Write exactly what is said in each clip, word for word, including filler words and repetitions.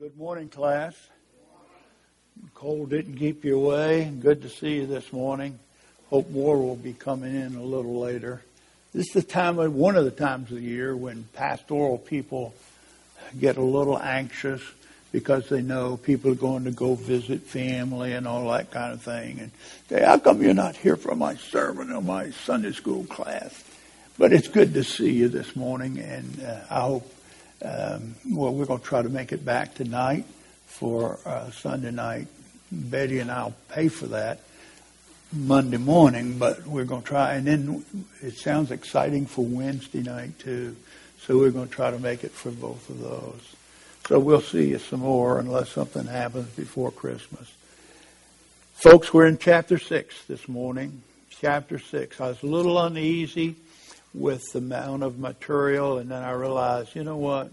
Good morning, class. Cold didn't keep you away. Good to see you this morning. Hope more will be coming in a little later. This is the time, of, one of the times of the year when pastoral people get a little anxious because they know people are going to go visit family and all that kind of thing. And say, how come you're not here for my sermon or my Sunday school class? But it's good to see you this morning, and uh, I hope Um, well, we're going to try to make it back tonight for uh, Sunday night. Betty and I'll pay for that Monday morning, but we're going to try. And then it sounds exciting for Wednesday night, too. So we're going to try to make it for both of those. So we'll see you some more unless something happens before Christmas. Folks, we're in chapter six this morning. Chapter six. I was a little uneasy with the amount of material, and then I realized, you know what,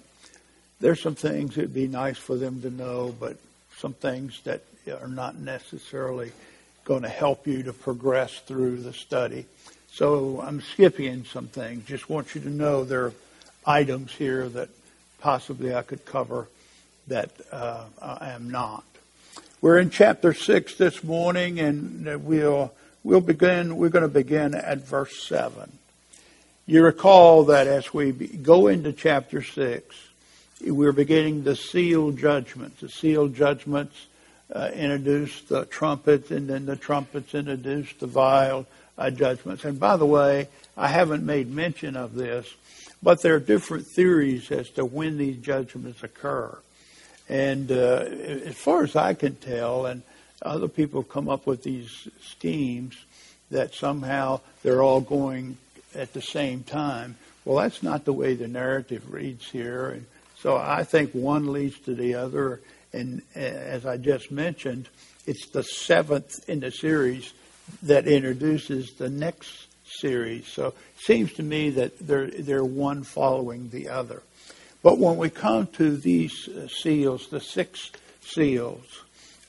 there's some things that would be nice for them to know, but some things that are not necessarily going to help you to progress through the study. So I'm skipping some things. Just want you to know there are items here that possibly I could cover that uh, I am not. We're in chapter six this morning, and we'll, we'll begin, we're going to begin at verse seven. You recall that as we go into chapter six, we're beginning the sealed judgments. The sealed judgments uh, introduce the trumpets, and then the trumpets introduce the vial uh, judgments. And by the way, I haven't made mention of this, but there are different theories as to when these judgments occur. And uh, as far as I can tell, and other people come up with these schemes that somehow they're all going at the same time. Well, that's not the way the narrative reads here. And so I think one leads to the other. And as I just mentioned, it's the seventh in the series that introduces the next series. So it seems to me that they're, they're one following the other. But when we come to these seals, the six seals,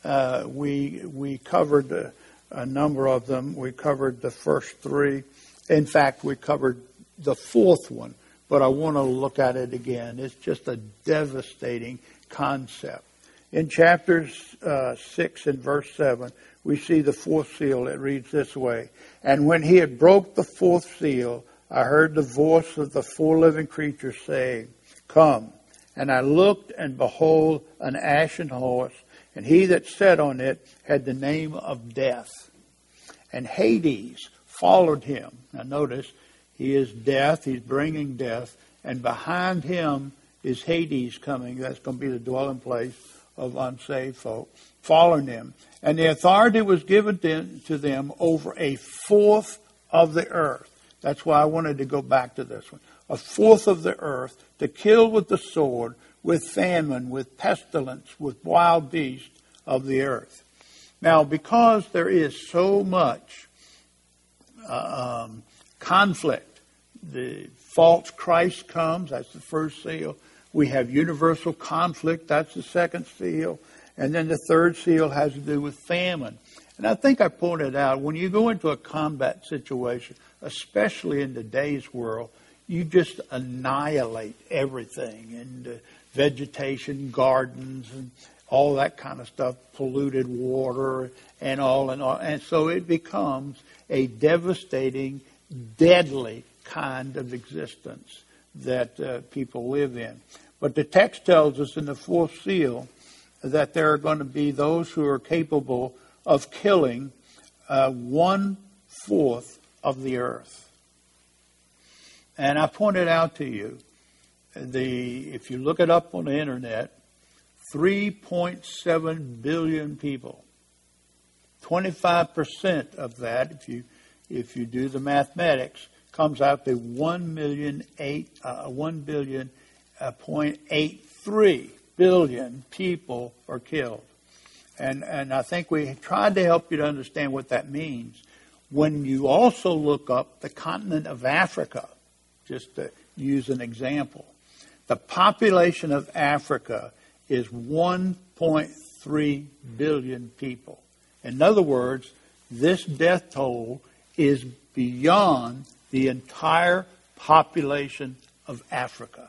uh, we, we covered a, a number of them. We covered the first three. In fact, we covered the fourth one, but I want to look at it again. It's just a devastating concept. In chapters uh, six and verse seven, we see the fourth seal. It reads this way, "And when he had broke the fourth seal, I heard the voice of the four living creatures saying, 'Come.' And I looked, and behold, an ashen horse, and he that sat on it had the name of Death. And Hades followed him." Now notice, he is death, he's bringing death, and behind him is Hades coming. That's going to be the dwelling place of unsaved folk, following him. "And the authority was given to them over a fourth of the earth." That's why I wanted to go back to this one. "A fourth of the earth, to kill with the sword, with famine, with pestilence, with wild beasts of the earth." Now, because there is so much Uh, um, conflict. The false Christ comes. That's the first seal. We have universal conflict. That's the second seal. And then the third seal has to do with famine. And I think I pointed out, when you go into a combat situation, especially in today's world, you just annihilate everything. And uh, vegetation, gardens, and all that kind of stuff, polluted water, and all and all. And so it becomes a devastating, deadly kind of existence that uh, people live in. But the text tells us in the fourth seal that there are going to be those who are capable of killing uh, one-fourth of the earth. And I pointed out to you, the if you look it up on the internet, three point seven billion people. twenty-five percent of that, if you if you do the mathematics, comes out to one million eight uh, one billion uh, point eight three billion people are killed. And and I think we tried to help you to understand what that means. When you also look up the continent of Africa, just to use an example, the population of Africa is one point three billion people. In other words, this death toll is beyond the entire population of Africa.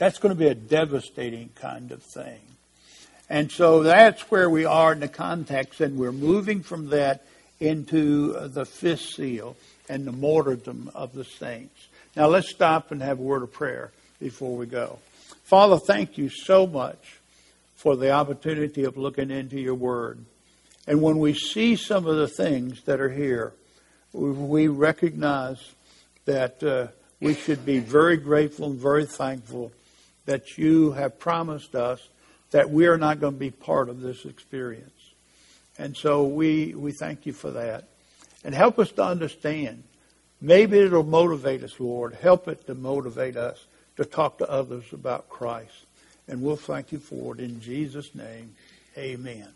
That's going to be a devastating kind of thing. And so that's where we are in the context, and we're moving from that into the fifth seal and the martyrdom of the saints. Now let's stop and have a word of prayer before we go. Father, thank you so much for the opportunity of looking into your word. And when we see some of the things that are here, we recognize that uh, we should be very grateful and very thankful that you have promised us that we are not going to be part of this experience. And so we, we thank you for that. And help us to understand. Maybe it'll motivate us, Lord. Help it to motivate us to talk to others about Christ. And we'll thank you for it. In Jesus' name, amen.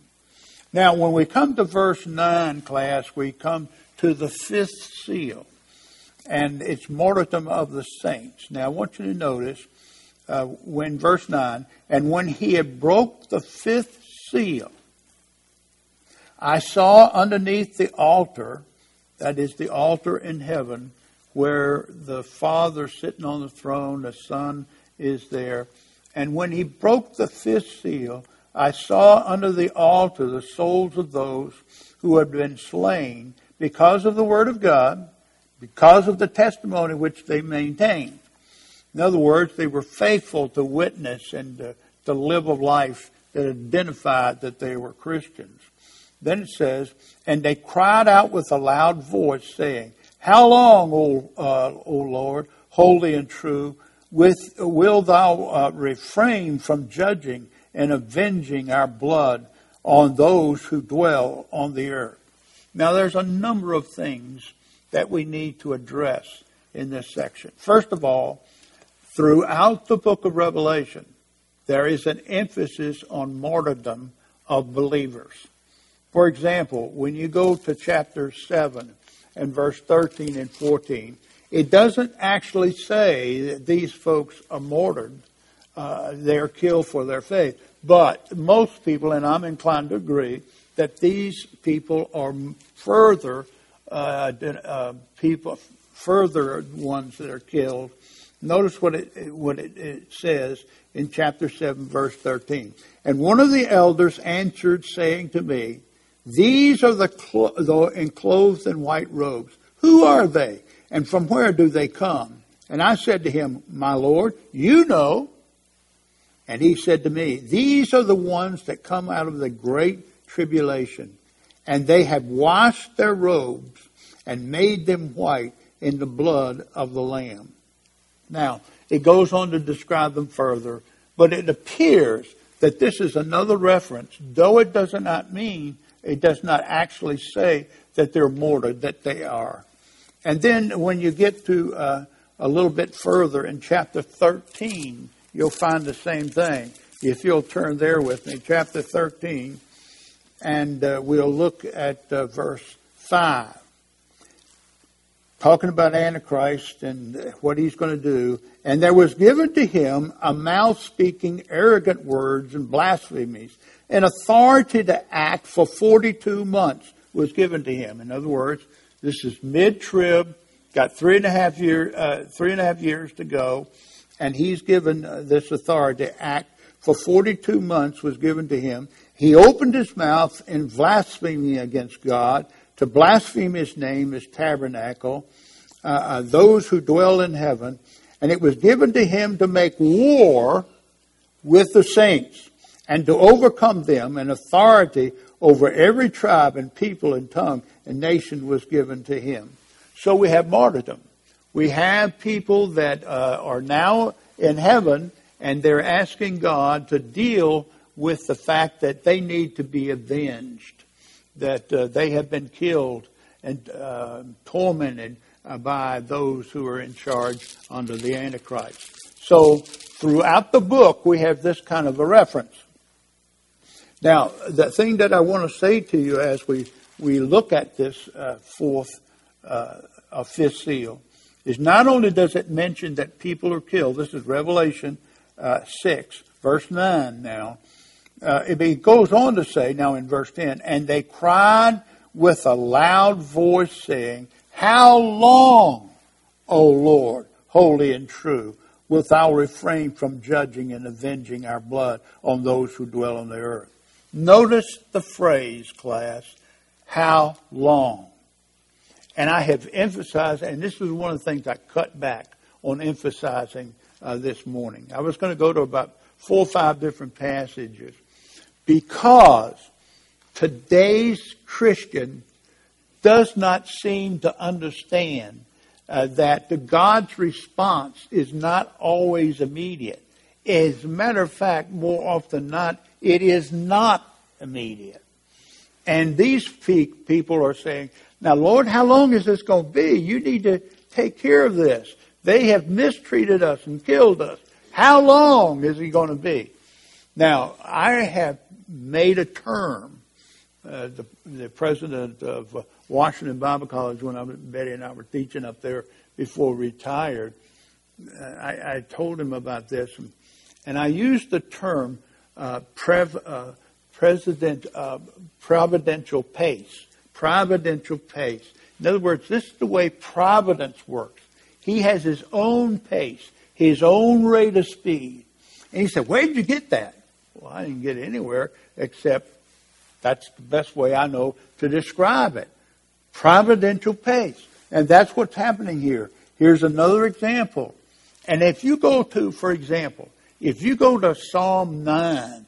Now, when we come to verse nine, class, we come to the fifth seal. And it's martyrdom of the saints. Now, I want you to notice Uh, when verse nine, and when he had broke the fifth seal, I saw underneath the altar, that is the altar in heaven, where the Father sitting on the throne, the Son is there. And when he broke the fifth seal, I saw under the altar the souls of those who had been slain because of the word of God, because of the testimony which they maintained. In other words, they were faithful to witness and to, to live a life that identified that they were Christians. Then it says, and they cried out with a loud voice, saying, how long, O, uh, O Lord, holy and true, with, will thou uh, refrain from judging and avenging our blood on those who dwell on the earth? Now, there's a number of things that we need to address in this section. First of all, throughout the book of Revelation, there is an emphasis on martyrdom of believers. For example, when you go to chapter seven and verse thirteen and fourteen, it doesn't actually say that these folks are martyred. Uh, they're killed for their faith. But most people, and I'm inclined to agree, that these people are further uh, uh, people, further ones that are killed. Notice what it what it, it says in chapter seven, verse thirteen. And one of the elders answered, saying to me, these are the, clo- the enclothed in white robes. Who are they? And from where do they come? And I said to him, my Lord, you know. And he said to me, these are the ones that come out of the great tribulation. And they have washed their robes and made them white in the blood of the Lamb. Now, it goes on to describe them further, but it appears that this is another reference, though it does not mean, it does not actually say that they're martyred, that they are. And then when you get to uh, a little bit further in chapter thirteen, you'll find the same thing. If you'll turn there with me, chapter thirteen, and uh, we'll look at uh, verse five. Talking about Antichrist and what he's going to do. And there was given to him a mouth speaking arrogant words and blasphemies. And authority to act for forty-two months was given to him. In other words, this is mid-trib, got three and a half year, uh, three and a half years to go. And he's given uh, this authority to act for forty-two months was given to him. He opened his mouth in blasphemy against God, to blaspheme his name, his tabernacle, uh, uh, those who dwell in heaven. And it was given to him to make war with the saints and to overcome them. And authority over every tribe and people and tongue and nation was given to him. So we have martyrdom. We have people that uh, are now in heaven, and they're asking God to deal with the fact that they need to be avenged, that uh, they have been killed and uh, tormented uh, by those who are in charge under the Antichrist. So throughout the book, we have this kind of a reference. Now, the thing that I want to say to you as we, we look at this uh, fourth, uh, or fifth seal is not only does it mention that people are killed, this is Revelation uh, six, verse nine now, Uh, it goes on to say, now in verse ten, and they cried with a loud voice, saying, how long, O Lord, holy and true, wilt thou refrain from judging and avenging our blood on those who dwell on the earth? Notice the phrase, class, how long? And I have emphasized, and this was one of the things I cut back on emphasizing uh, this morning. I was going to go to about four or five different passages because today's Christian does not seem to understand uh, that the God's response is not always immediate. As a matter of fact, more often than not, it is not immediate. And these pe- people are saying, now, Lord, how long is this going to be? You need to take care of this. They have mistreated us and killed us. How long is it going to be? Now, I have made a term. Uh, the, the president of uh, Washington Bible College, when I was, Betty and I were teaching up there before we retired, I, I told him about this. And, and I used the term uh, prev, uh, president uh, providential pace. Providential pace. In other words, this is the way providence works. He has his own pace, his own rate of speed. And he said, where did you get that? Well, I didn't get it anywhere, except that's the best way I know to describe it. Providential pace. And that's what's happening here. Here's another example. And if you go to, for example, if you go to Psalm nine,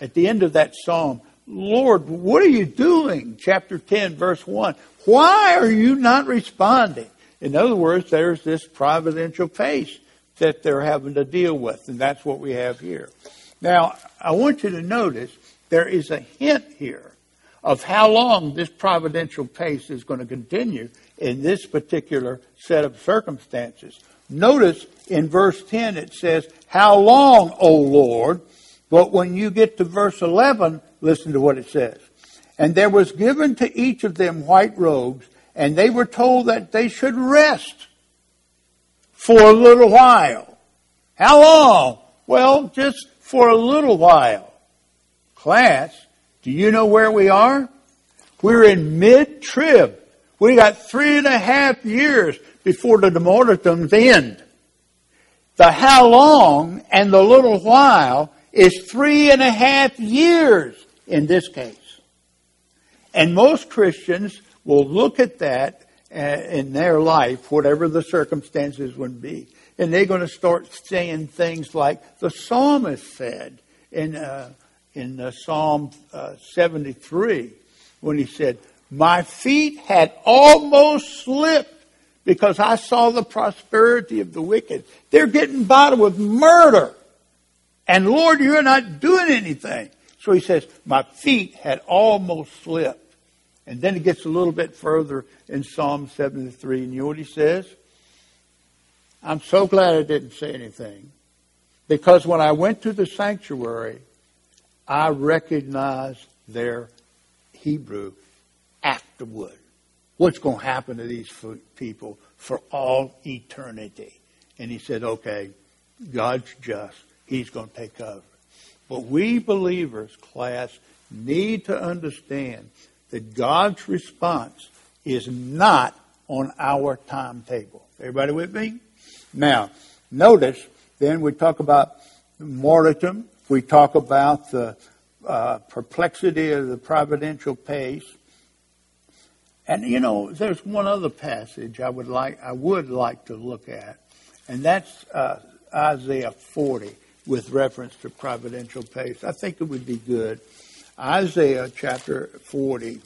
at the end of that psalm, Lord, what are you doing? Chapter ten, verse one. Why are you not responding? In other words, there's this providential pace that they're having to deal with, and that's what we have here. Now, I want you to notice there is a hint here of how long this providential pace is going to continue in this particular set of circumstances. Notice in verse ten it says, how long, O Lord? But when you get to verse eleven, listen to what it says. And there was given to each of them white robes, and they were told that they should rest for a little while. How long? Well, just for a little while. Class, do you know where we are? We're in mid-trib. We got three and a half years before the martyrdoms end. The how long and the little while is three and a half years in this case. And most Christians will look at that in their life, whatever the circumstances would be, and they're going to start saying things like the psalmist said in uh, in uh, Psalm uh, seventy-three, when he said, my feet had almost slipped because I saw the prosperity of the wicked. They're getting by with murder. And Lord, you're not doing anything. So he says, my feet had almost slipped. And then it gets a little bit further in Psalm seventy-three. And you know what he says? I'm so glad I didn't say anything. Because when I went to the sanctuary, I recognized their Hebrew afterward. What's going to happen to these people for all eternity? And he said, okay, God's just. He's going to take over. But we believers, class, need to understand that God's response is not on our timetable. Everybody with me? Now, notice, then we talk about martyrdom. We talk about the uh, perplexity of the providential pace. And, you know, there's one other passage I would like, I would like to look at, and that's uh, Isaiah forty. With reference to providential pace. I think it would be good. Isaiah chapter forty.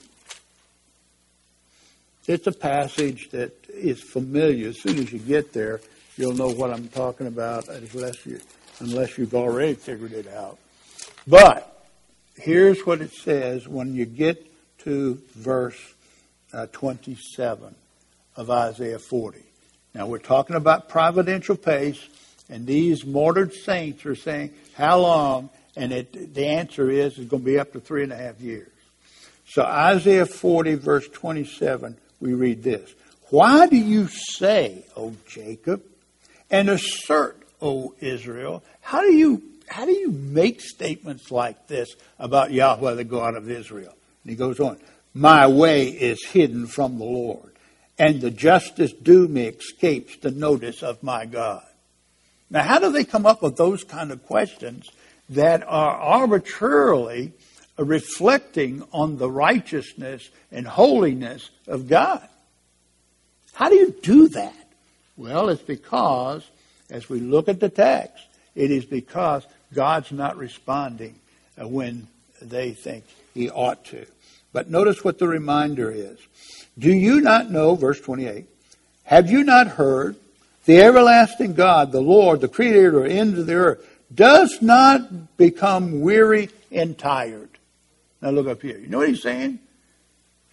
It's a passage that is familiar. As soon as you get there, you'll know what I'm talking about unless, you, unless you've already figured it out. But here's what it says when you get to verse twenty-seven of Isaiah forty. Now, we're talking about providential pace. And these martyred saints are saying, how long? And it, the answer is, it's going to be up to three and a half years. So Isaiah forty, verse twenty-seven, we read this. Why do you say, O Jacob, and assert, O Israel? How do you how do you make statements like this about Yahweh, the God of Israel? And he goes on, my way is hidden from the Lord, and the justice due me escapes the notice of my God. Now, how do they come up with those kind of questions that are arbitrarily reflecting on the righteousness and holiness of God? How do you do that? Well, it's because, as we look at the text, it is because God's not responding when they think he ought to. But notice what the reminder is. Do you not know, verse twenty-eight, have you not heard the everlasting God, the Lord, the creator of the ends of the earth, does not become weary and tired? Now look up here. You know what he's saying?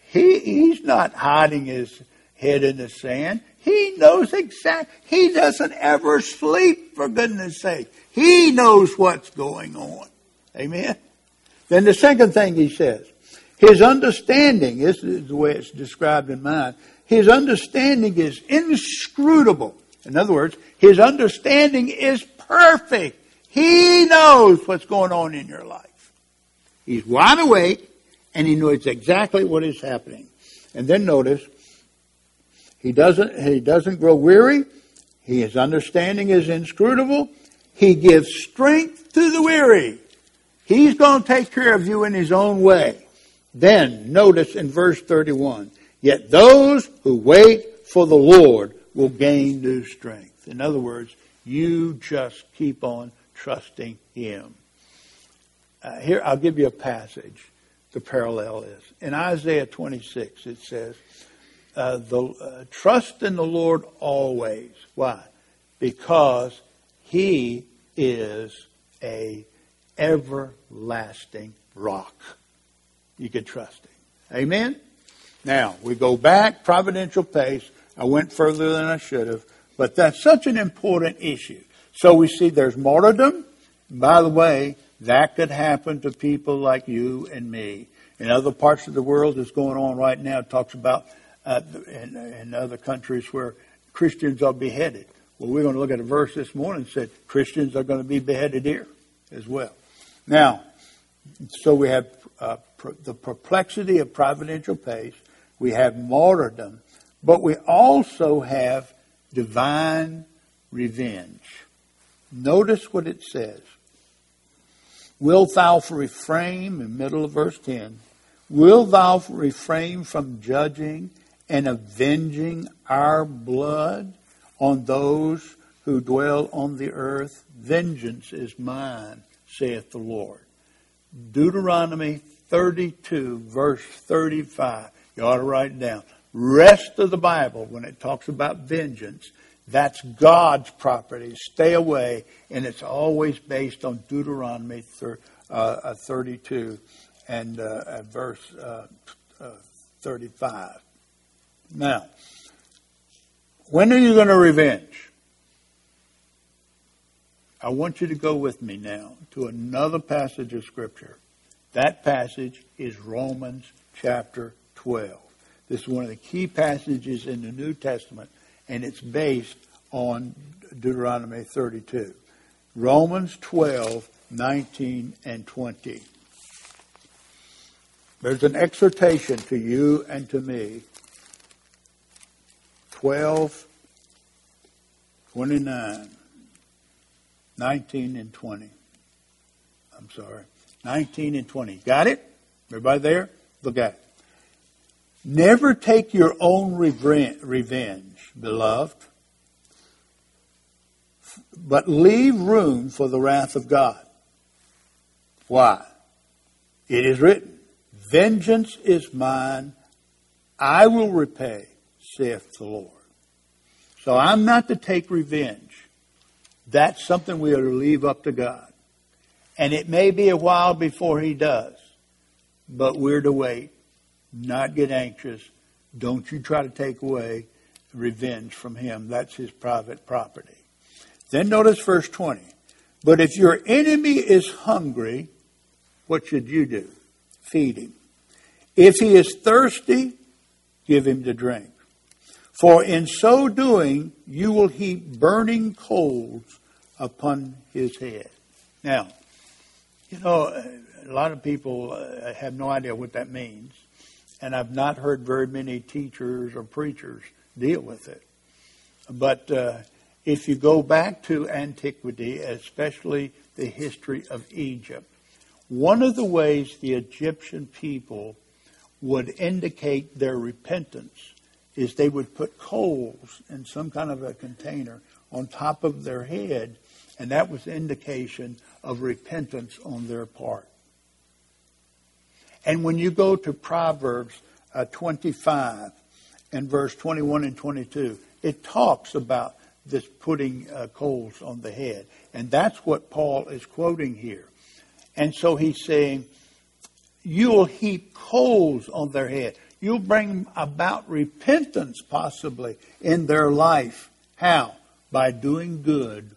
He, he's not hiding his head in the sand. He knows exactly. He doesn't ever sleep, for goodness sake. He knows what's going on. Amen? Then the second thing he says, his understanding, this is the way it's described in mine, his understanding is inscrutable. In other words, his understanding is perfect. He knows what's going on in your life. He's wide awake, and he knows exactly what is happening. And then notice, he doesn't, he doesn't grow weary. His understanding is inscrutable. He gives strength to the weary. He's going to take care of you in his own way. Then notice in verse thirty-one, yet those who wait for the Lord will gain new strength. In other words, you just keep on trusting him. Uh, here, I'll give you a passage. The parallel is in Isaiah twenty-six. It says, uh, "The uh, trust in the Lord always." Why? Because he is a everlasting rock. You can trust him. Amen. Now we go back. Providential pace. I went further than I should have, but that's such an important issue. So we see there's martyrdom. By the way, that could happen to people like you and me. In other parts of the world, that's going on right now. It talks about uh, in, in other countries where Christians are beheaded. Well, we're going to look at a verse this morning that said Christians are going to be beheaded here as well. Now, so we have uh, pr- the perplexity of providential pace. We have martyrdom. But we also have divine revenge. Notice what it says. Wilt thou refrain, in the middle of verse ten, wilt thou refrain from judging and avenging our blood on those who dwell on the earth? Vengeance is mine, saith the Lord. Deuteronomy thirty-two, verse thirty-five. You ought to write it down. Rest of the Bible, when it talks about vengeance, that's God's property. Stay away. And it's always based on Deuteronomy thirty-two and uh, verse uh, uh, thirty-five. Now, when are you going to revenge? I want you to go with me now to another passage of Scripture. That passage is Romans chapter twelve. This is one of the key passages in the New Testament. And it's based on Deuteronomy thirty-two. Romans twelve, nineteen, and twenty. There's an exhortation to you and to me. twelve, twenty-nine, nineteen, and twenty. I'm sorry. nineteen and twenty. Got it? Everybody there? Look at it. Never take your own revenge, beloved, but leave room for the wrath of God. Why? It is written, vengeance is mine, I will repay, saith the Lord. So I'm not to take revenge. That's something we are to leave up to God. And it may be a while before he does, but we're to wait. Not get anxious. Don't you try to take away revenge from him. That's his private property. Then notice verse twenty. But if your enemy is hungry, what should you do? Feed him. If he is thirsty, give him to drink. For in so doing, you will heap burning coals upon his head. Now, you know, a lot of people have no idea what that means. And I've not heard very many teachers or preachers deal with it. But uh, If you go back to antiquity, especially the history of Egypt, one of the ways the Egyptian people would indicate their repentance is they would put coals in some kind of a container on top of their head, and that was indication of repentance on their part. And when you go to Proverbs uh, twenty-five and verse twenty-one and twenty-two, it talks about this putting uh, coals on the head. And that's what Paul is quoting here. And so he's saying, you'll heap coals on their head. You'll bring about repentance possibly in their life. How? By doing good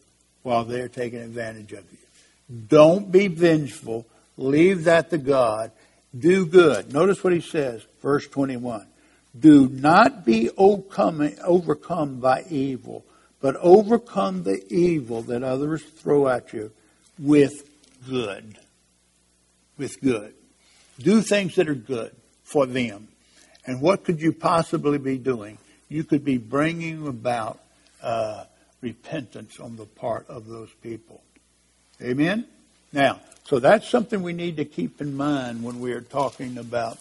while they're taking advantage of you. Don't be vengeful. Leave that to God. Do good. Notice what he says, verse twenty-one. Do not be overcome by evil, but overcome the evil that others throw at you with good. With good. Do things that are good for them. And what could you possibly be doing? You could be bringing about uh, repentance on the part of those people. Amen? Now, so that's something we need to keep in mind when we are talking about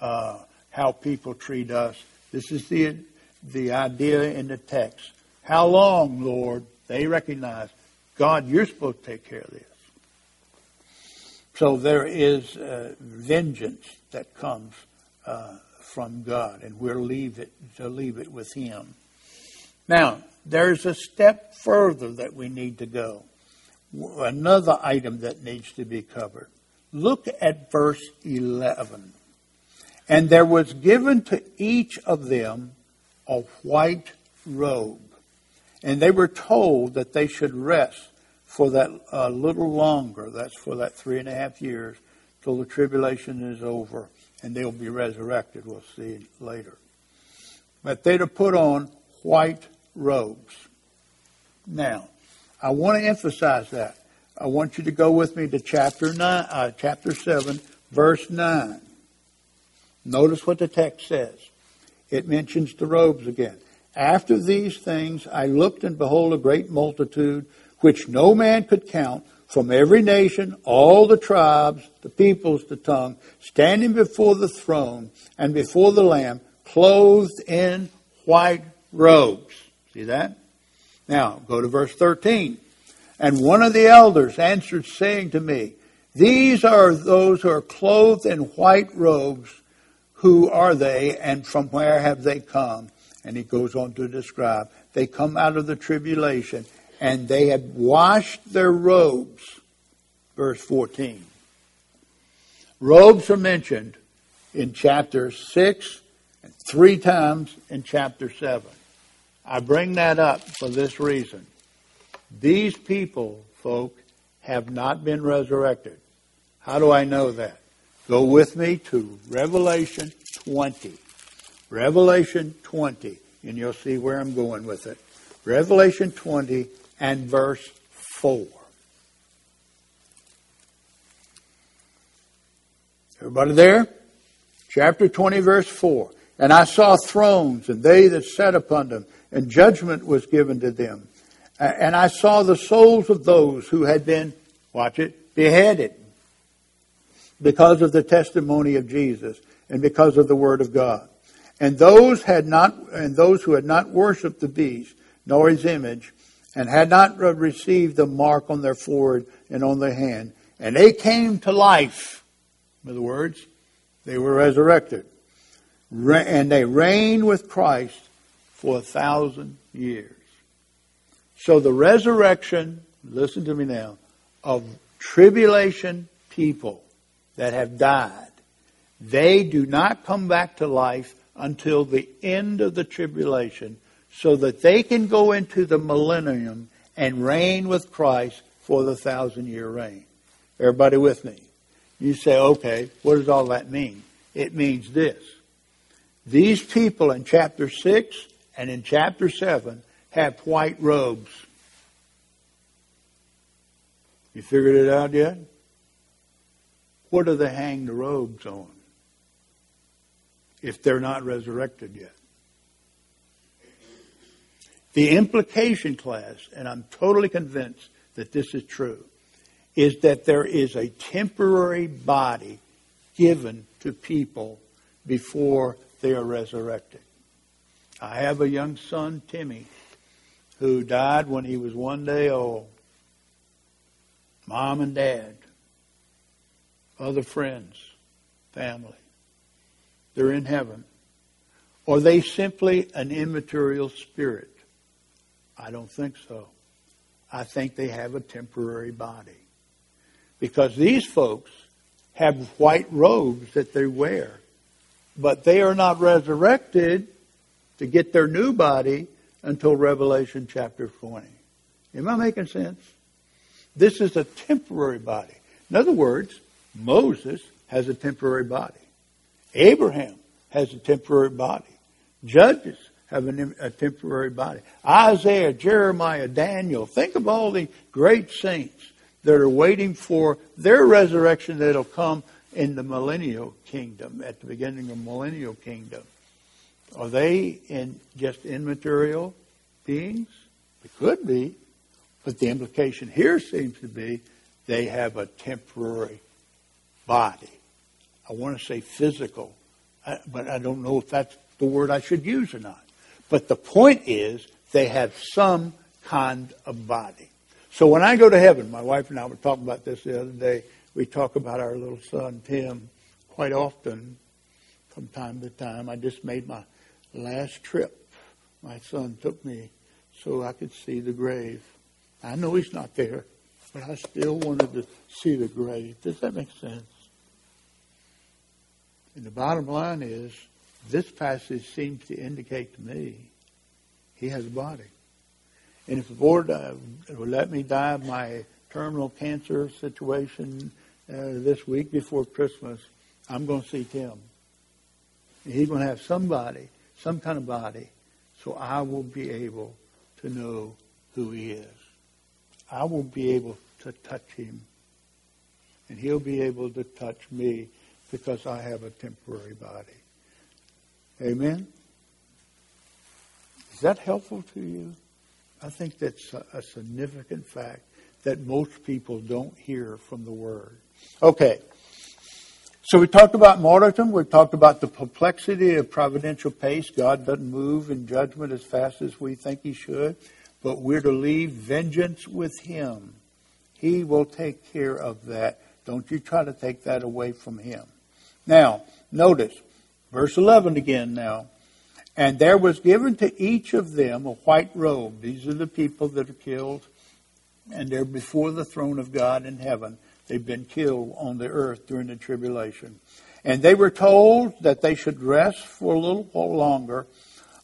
uh, how people treat us. This is the, the idea in the text. How long, Lord? They recognize, God, you're supposed to take care of this. So there is uh, vengeance that comes uh, from God, and we'll leave it to leave it with Him. Now, there's a step further that we need to go. Another item that needs to be covered. Look at verse eleven. And there was given to each of them a white robe. And they were told that they should rest for that a uh, little longer. That's for that three and a half years till the tribulation is over and they'll be resurrected. We'll see later. But they'd have put on white robes. Now, I want to emphasize that. I want you to go with me to chapter nine, uh, chapter seven, verse nine. Notice what the text says. It mentions the robes again. After these things, I looked, and behold, a great multitude, which no man could count, from every nation, all the tribes, the peoples, the tongue, standing before the throne and before the Lamb, clothed in white robes. See that? Now, go to verse thirteen. And one of the elders answered, saying to me, these are those who are clothed in white robes. Who are they, and from where have they come? And he goes on to describe. They come out of the tribulation, and they had washed their robes. Verse fourteen. Robes are mentioned in chapter six, and three times in chapter seven. I bring that up for this reason. These people, folk, have not been resurrected. How do I know that? Go with me to Revelation twenty. Revelation twenty, and you'll see where I'm going with it. Revelation twenty and verse four. Everybody there? Chapter twenty, verse four. And I saw thrones, and they that sat upon them, and judgment was given to them. And I saw the souls of those who had been, watch it, beheaded, because of the testimony of Jesus, and because of the word of God. And those had not, and those who had not worshipped the beast, nor his image, and had not received the mark on their forehead and on their hand, and they came to life. In other words, they were resurrected. And they reigned with Christ for a thousand years. So the resurrection, listen to me now, of tribulation people that have died, they do not come back to life until the end of the tribulation, so that they can go into the millennium and reign with Christ for the thousand-year reign. Everybody with me? You say, okay, what does all that mean? It means this. These people in chapter six and in chapter seven have white robes. You figured it out yet? What do they hang the robes on if they're not resurrected yet? The implication, class, and I'm totally convinced that this is true, is that there is a temporary body given to people before they are resurrected. I have a young son, Timmy, who died when he was one day old. Mom and dad, other friends, family, they're in heaven. Are they simply an immaterial spirit? I don't think so. I think they have a temporary body. Because these folks have white robes that they wear, but they are not resurrected to get their new body until Revelation chapter twenty. Am I making sense? This is a temporary body. In other words, Moses has a temporary body. Abraham has a temporary body. Judges have a temporary body. Isaiah, Jeremiah, Daniel. Think of all the great saints that are waiting for their resurrection that will come in the millennial kingdom, at the beginning of the millennial kingdom. Are they in just immaterial beings? They could be. But the implication here seems to be they have a temporary body. I want to say physical, but I don't know if that's the word I should use or not. But the point is they have some kind of body. So when I go to heaven, my wife and I were talking about this the other day. We talk about our little son, Tim, quite often from time to time. I just made my last trip. My son took me so I could see the grave. I know he's not there, but I still wanted to see the grave. Does that make sense? And the bottom line is, this passage seems to indicate to me he has a body. And if the Lord uh, would let me die of my terminal cancer situation uh, this week before Christmas, I'm going to see Tim. And he's going to have somebody, some kind of body, so I will be able to know who he is. I will be able to touch him, and he'll be able to touch me because I have a temporary body. Amen? Is that helpful to you? I think that's a significant fact that most people don't hear from the Word. Okay, so we talked about martyrdom. We talked about the perplexity of providential pace. God doesn't move in judgment as fast as we think he should. But we're to leave vengeance with him. He will take care of that. Don't you try to take that away from him. Now, notice, verse eleven again now. And there was given to each of them a white robe. These are the people that are killed, and they're before the throne of God in heaven. They've been killed on the earth during the tribulation. And they were told that they should rest for a little while longer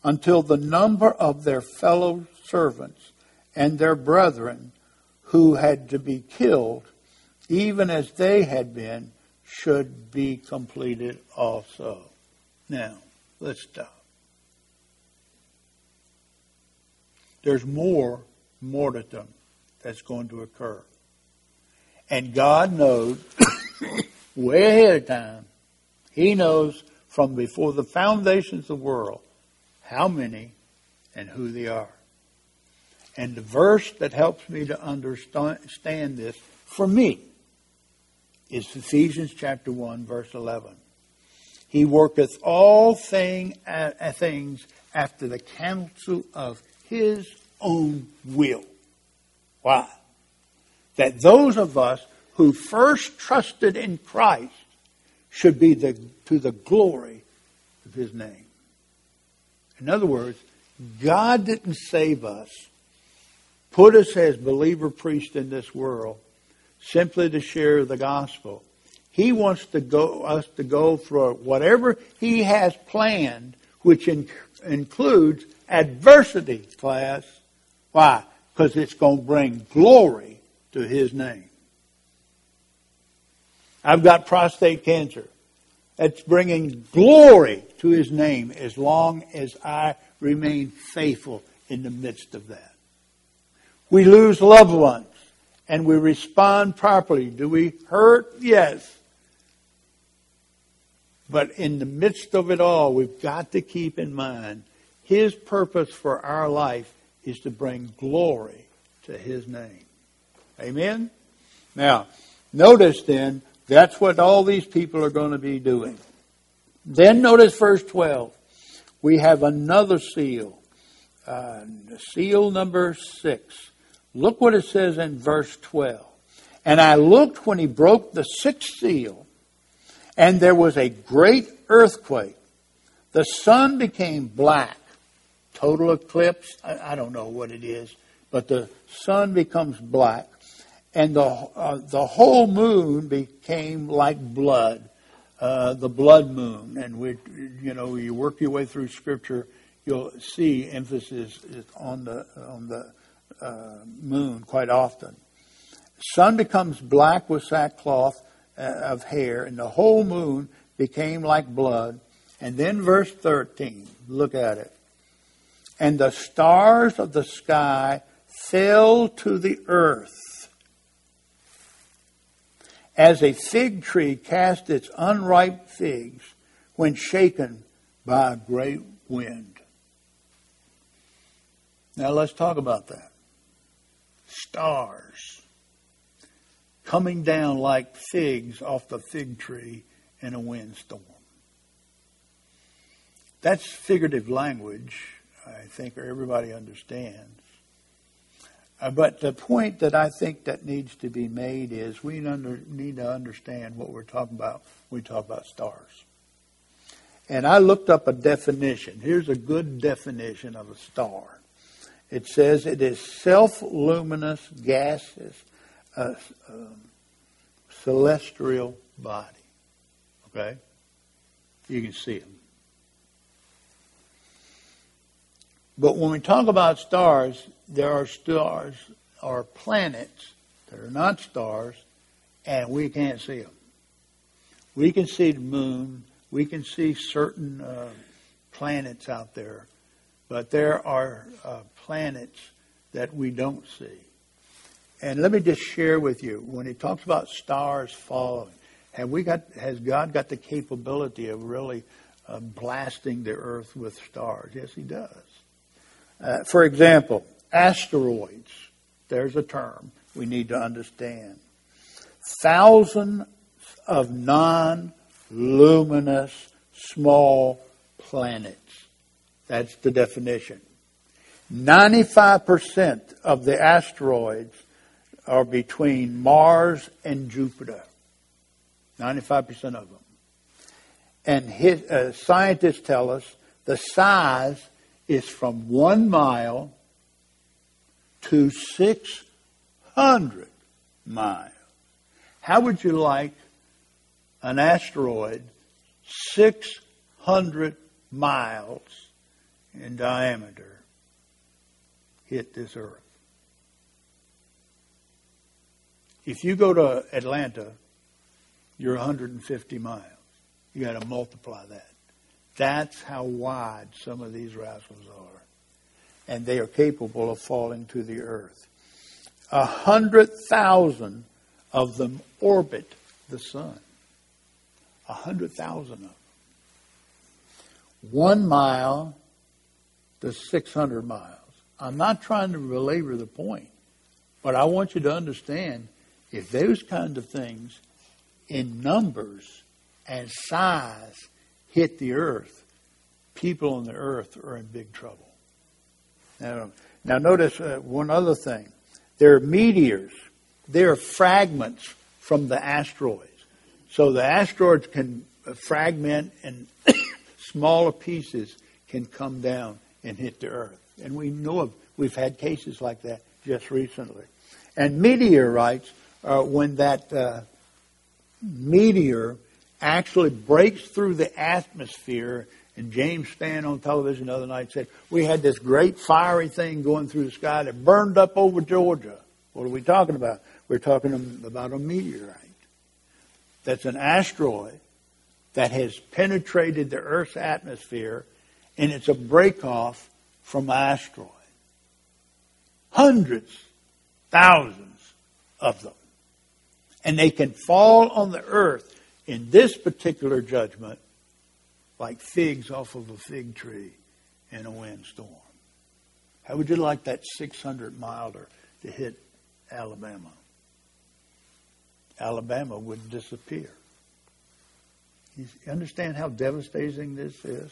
until the number of their fellow servants and their brethren who had to be killed, even as they had been, should be completed also. Now, let's stop. There's more martyrdom that's going to occur. And God knows way ahead of time. He knows from before the foundations of the world how many and who they are. And the verse that helps me to understand this, for me, is Ephesians chapter one, verse eleven. He worketh all thing, uh, things after the counsel of his own will. Why? That those of us who first trusted in Christ should be the, to the glory of his name. In other words, God didn't save us, put us as believer priests in this world simply to share the gospel. He wants to go us to go through whatever he has planned, which in, includes adversity, class. Why? Because it's going to bring glory to his name. I've got prostate cancer. It's bringing glory to his name as long as I remain faithful in the midst of that. We lose loved ones, and we respond properly. Do we hurt? Yes. But in the midst of it all, we've got to keep in mind his purpose for our life is to bring glory to his name. Amen? Now, notice then, that's what all these people are going to be doing. Then notice verse twelve. We have another seal. Uh, seal number six. Look what it says in verse twelve. And I looked when he broke the sixth seal, and there was a great earthquake. The sun became black. Total eclipse, I, I don't know what it is, but the sun becomes black. And the uh, the whole moon became like blood, uh, the blood moon. And we, you know, you work your way through Scripture, you'll see emphasis on the on the uh, moon quite often. Sun becomes black with sackcloth of hair, and the whole moon became like blood. And then verse thirteen, look at it. And the stars of the sky fell to the earth. As a fig tree casts its unripe figs when shaken by a great wind. Now let's talk about that. Stars coming down like figs off the fig tree in a windstorm. That's figurative language, I think, or everybody understands. Uh, but the point that I think that needs to be made is we under, need to understand what we're talking about when we talk about stars. And I looked up a definition. Here's a good definition of a star. It says it is self-luminous gases, uh, um, celestial body. Okay? You can see them. But when we talk about stars, there are stars or planets that are not stars, and we can't see them. We can see the moon. We can see certain uh, planets out there. But there are uh, planets that we don't see. And let me just share with you, when he talks about stars falling, have we got, has God got the capability of really uh, blasting the earth with stars? Yes, he does. Uh, for example, asteroids, there's a term we need to understand. Thousands of non-luminous small planets. That's the definition. ninety-five percent of the asteroids are between Mars and Jupiter. ninety-five percent of them. And his, uh, scientists tell us the size is from one mile to six hundred miles. How would you like an asteroid six hundred miles in diameter hit this earth? If you go to Atlanta, you're one hundred fifty miles. You got to multiply that. That's how wide some of these rascals are. And they are capable of falling to the earth. A hundred thousand of them orbit the sun. A hundred thousand of them. One mile to six hundred miles. I'm not trying to belabor the point, but I want you to understand if those kinds of things in numbers and size hit the earth, people on the earth are in big trouble. Now, now notice uh, one other thing. There are meteors. There are fragments from the asteroids. So the asteroids can fragment and smaller pieces can come down and hit the earth. And we know of, we've had cases like that just recently. And meteorites are when that uh, meteor actually breaks through the atmosphere. And James Spann on television the other night said, we had this great fiery thing going through the sky that burned up over Georgia. What are we talking about? We're talking about a meteorite. That's an asteroid that has penetrated the Earth's atmosphere, and it's a break-off from an asteroid. Hundreds, thousands of them. And they can fall on the Earth in this particular judgment, like figs off of a fig tree in a windstorm. How would you like that six hundred miler to hit Alabama? Alabama would disappear. You understand how devastating this is?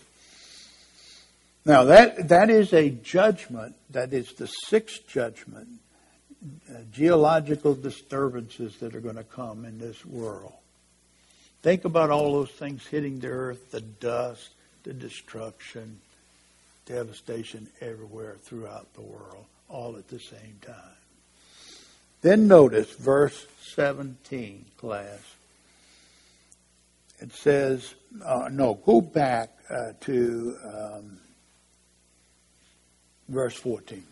Now, that that is a judgment. That is the sixth judgment. Uh, geological disturbances that are going to come in this world. Think about all those things hitting the earth, the dust, the destruction, devastation everywhere throughout the world, all at the same time. Then notice verse seventeen, class. It says, uh, no, go back uh, to um, verse fourteen.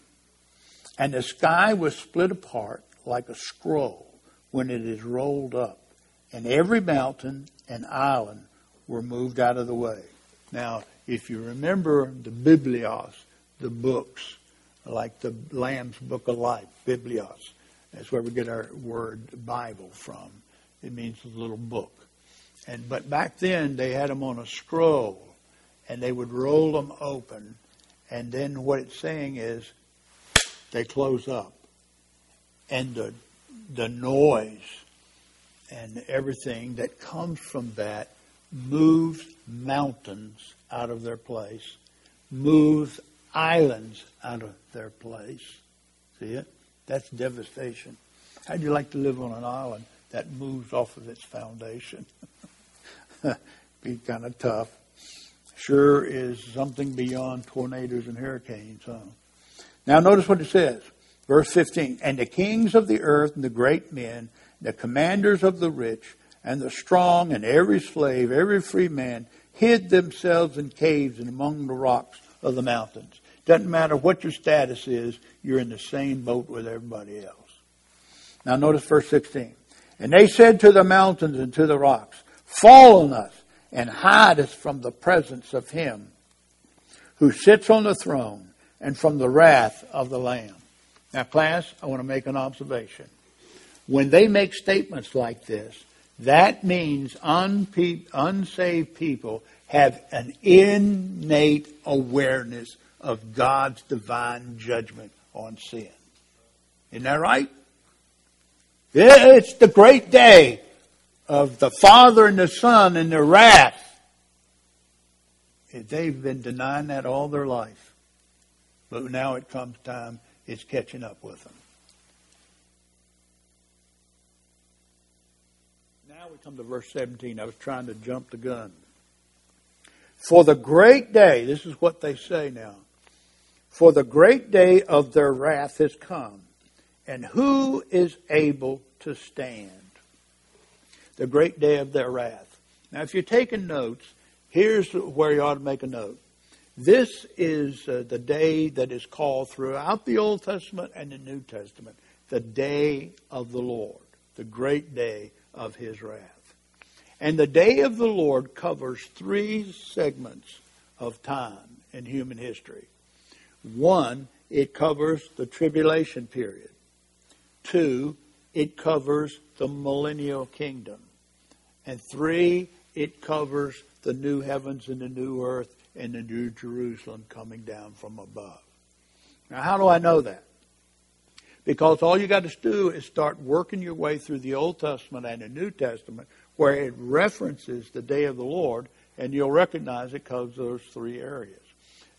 And the sky was split apart like a scroll when it is rolled up, and every mountain and island were moved out of the way. Now, if you remember the Biblios, the books, like the Lamb's Book of Life, Biblios, that's where we get our word Bible from. It means a little book. And but back then, they had them on a scroll, and they would roll them open, and then what it's saying is, they close up, and the the noise and everything that comes from that moves mountains out of their place, moves islands out of their place. See it? That's devastation. How'd you like to live on an island that moves off of its foundation? Be kind of tough. Sure is something beyond tornadoes and hurricanes, huh? Now notice what it says, verse fifteen. And the kings of the earth and the great men, the commanders of the rich and the strong and every slave, every free man, hid themselves in caves and among the rocks of the mountains. Doesn't matter what your status is, you're in the same boat with everybody else. Now notice verse sixteen. And they said to the mountains and to the rocks, fall on us and hide us from the presence of him who sits on the throne, and from the wrath of the Lamb. Now, class, I want to make an observation. When they make statements like this, that means unpe- unsaved people have an innate awareness of God's divine judgment on sin. Isn't that right? It's the great day of the Father and the Son and their wrath. They've been denying that all their life. But now it comes time, it's catching up with them. Now we come to verse seventeen. I was trying to jump the gun. For the great day, this is what they say now. For the great day of their wrath has come, and who is able to stand? The great day of their wrath. Now if you're taking notes, here's where you ought to make a note. This is uh, the day that is called throughout the Old Testament and the New Testament, the day of the Lord, the great day of his wrath. And the day of the Lord covers three segments of time in human history. One, it covers the tribulation period. Two, it covers the millennial kingdom. And three, it covers the new heavens and the new earth, and the New Jerusalem coming down from above. Now, how do I know that? Because all you got to do is start working your way through the Old Testament and the New Testament, where it references the day of the Lord, and you'll recognize it covers those three areas.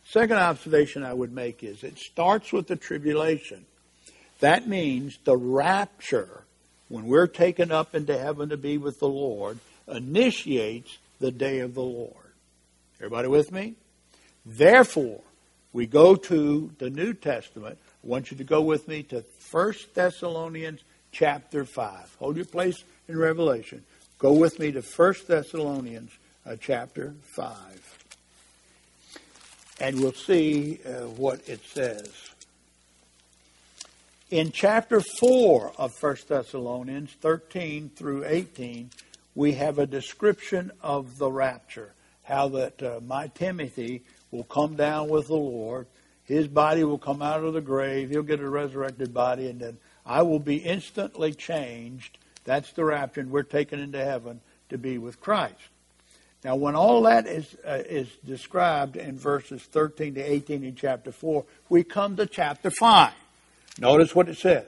Second observation I would make is it starts with the tribulation. That means the rapture, when we're taken up into heaven to be with the Lord, initiates the day of the Lord. Everybody with me? Therefore, we go to the New Testament. I want you to go with me to First Thessalonians chapter five. Hold your place in Revelation. Go with me to First Thessalonians uh, chapter five. And we'll see uh, what it says. In chapter four of First Thessalonians thirteen through eighteen, we have a description of the rapture. How that uh, my Timothy will come down with the Lord. His body will come out of the grave. He'll get a resurrected body. And then I will be instantly changed. That's the rapture. And we're taken into heaven to be with Christ. Now, when all that is uh, is described in verses thirteen to eighteen in chapter four, we come to chapter five. Notice what it says.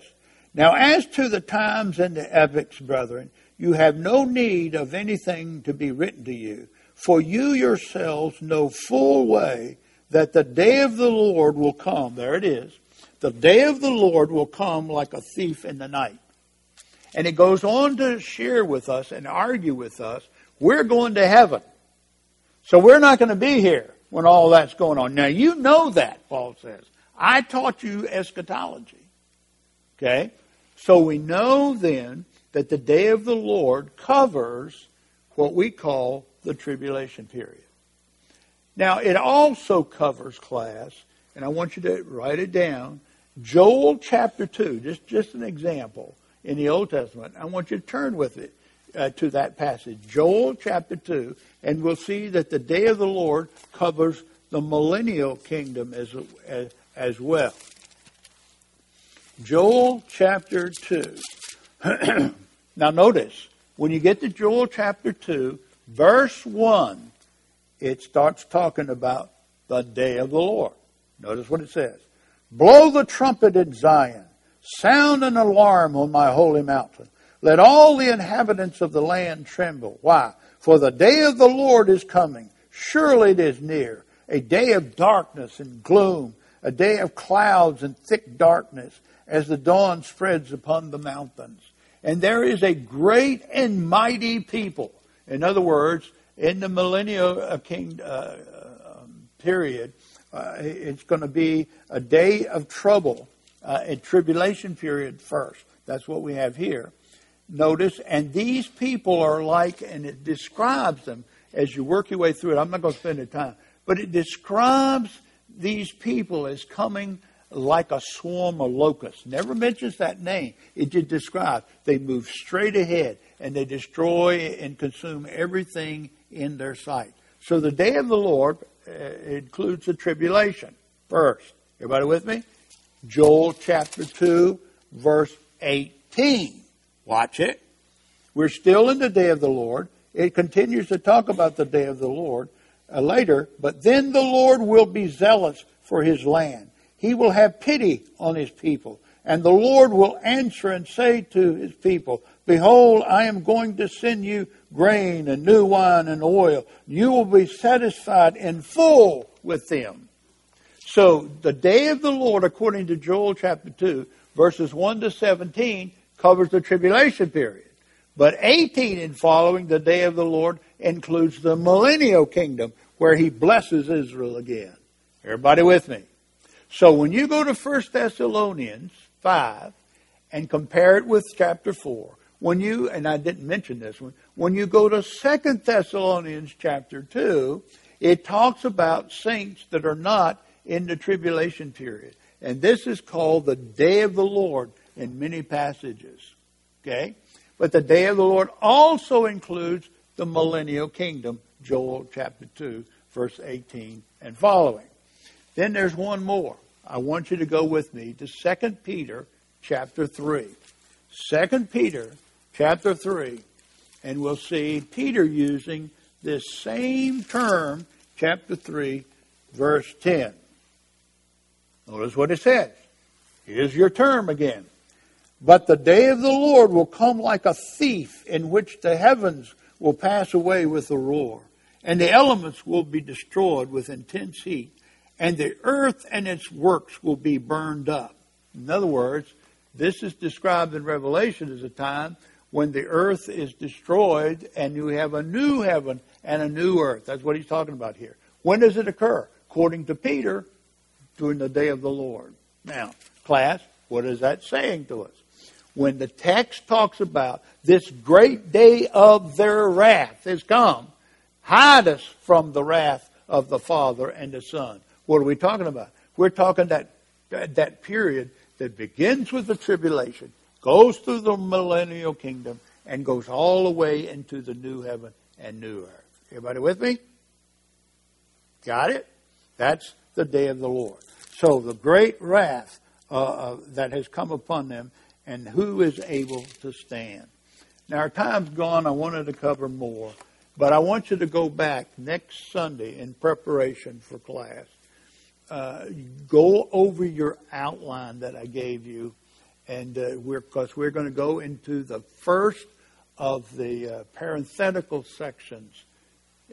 Now, as to the times and the epochs, brethren, you have no need of anything to be written to you, for you yourselves know full well that the day of the Lord will come. There it is. The day of the Lord will come like a thief in the night. And it goes on to share with us and argue with us. We're going to heaven. So we're not going to be here when all that's going on. Now, you know that, Paul says. I taught you eschatology. Okay? So we know then that the day of the Lord covers what we call the tribulation period. Now, it also covers, class, and I want you to write it down, Joel chapter two, just, just an example in the Old Testament. I want you to turn with it. Uh, to that passage, Joel chapter two, and we'll see that the day of the Lord covers the millennial kingdom as, as, as well. Joel chapter two. Now notice, when you get to Joel chapter two, verse one, it starts talking about the day of the Lord. Notice what it says. Blow the trumpet in Zion. Sound an alarm on my holy mountain. Let all the inhabitants of the land tremble. Why? For the day of the Lord is coming. Surely it is near. A day of darkness and gloom. A day of clouds and thick darkness as the dawn spreads upon the mountains. And there is a great and mighty people. In other words, in the millennial king, uh, um, period, uh, it's going to be a day of trouble. Uh, a tribulation period first. That's what we have here. Notice, and these people are like, and it describes them as you work your way through it. I'm not going to spend the time, but it describes these people as coming like a swarm of locusts. Never mentions that name. It just describes they move straight ahead and they destroy and consume everything in their sight. So the day of the Lord uh, includes the tribulation first. Everybody with me? Joel chapter two, verse eighteen. Watch it. We're still in the day of the Lord. It continues to talk about the day of the Lord uh, later. But then the Lord will be zealous for his land. He will have pity on his people. And the Lord will answer and say to his people, behold, I am going to send you grain and new wine and oil. You will be satisfied in full with them. So the day of the Lord, according to Joel chapter two, verses one to seventeen, covers the tribulation period. But eighteen and following, the day of the Lord includes the millennial kingdom where he blesses Israel again. Everybody with me? So when you go to First Thessalonians five and compare it with chapter four, when you, and I didn't mention this one, when you go to Second Thessalonians chapter two, it talks about saints that are not in the tribulation period. And this is called the day of the Lord in many passages, okay? But the day of the Lord also includes the millennial kingdom, Joel chapter two, verse eighteen and following. Then there's one more. I want you to go with me to Second Peter chapter three. Second Peter chapter three, and we'll see Peter using this same term, chapter three, verse ten. Notice what it says. Here's your term again. But the day of the Lord will come like a thief, in which the heavens will pass away with a roar, and the elements will be destroyed with intense heat, and the earth and its works will be burned up. In other words, this is described in Revelation as a time when the earth is destroyed and you have a new heaven and a new earth. That's what he's talking about here. When does it occur? According to Peter, during the day of the Lord. Now, class, what is that saying to us? When the text talks about this great day of their wrath has come, hide us from the wrath of the Father and the Son. What are we talking about? We're talking that that period that begins with the tribulation, goes through the millennial kingdom, and goes all the way into the new heaven and new earth. Everybody with me? Got it? That's the day of the Lord. So the great wrath Uh, that has come upon them, and who is able to stand? Now, our time's gone. I wanted to cover more, But I want you to go back next Sunday in preparation for class. Uh, go over your outline that I gave you, and uh, we're because we're going to go into the first of the uh, parenthetical sections.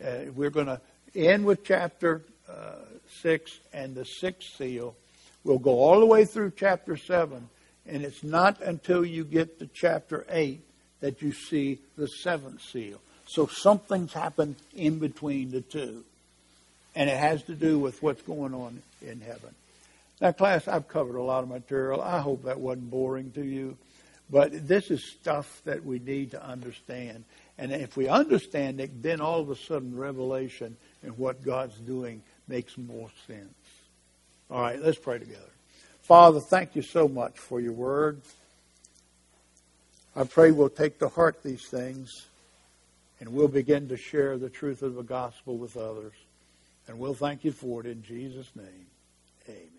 Uh, we're going to end with chapter uh, six and the sixth seal. We'll go all the way through chapter seven, and it's not until you get to chapter eight that you see the seventh seal. So something's happened in between the two. And it has to do with what's going on in heaven. Now, class, I've covered a lot of material. I hope that wasn't boring to you. But this is stuff that we need to understand. And if we understand it, then all of a sudden revelation and what God's doing makes more sense. All right, let's pray together. Father, thank you so much for your word. I pray we'll take to heart these things, and we'll begin to share the truth of the gospel with others. And we'll thank you for it in Jesus' name. Amen.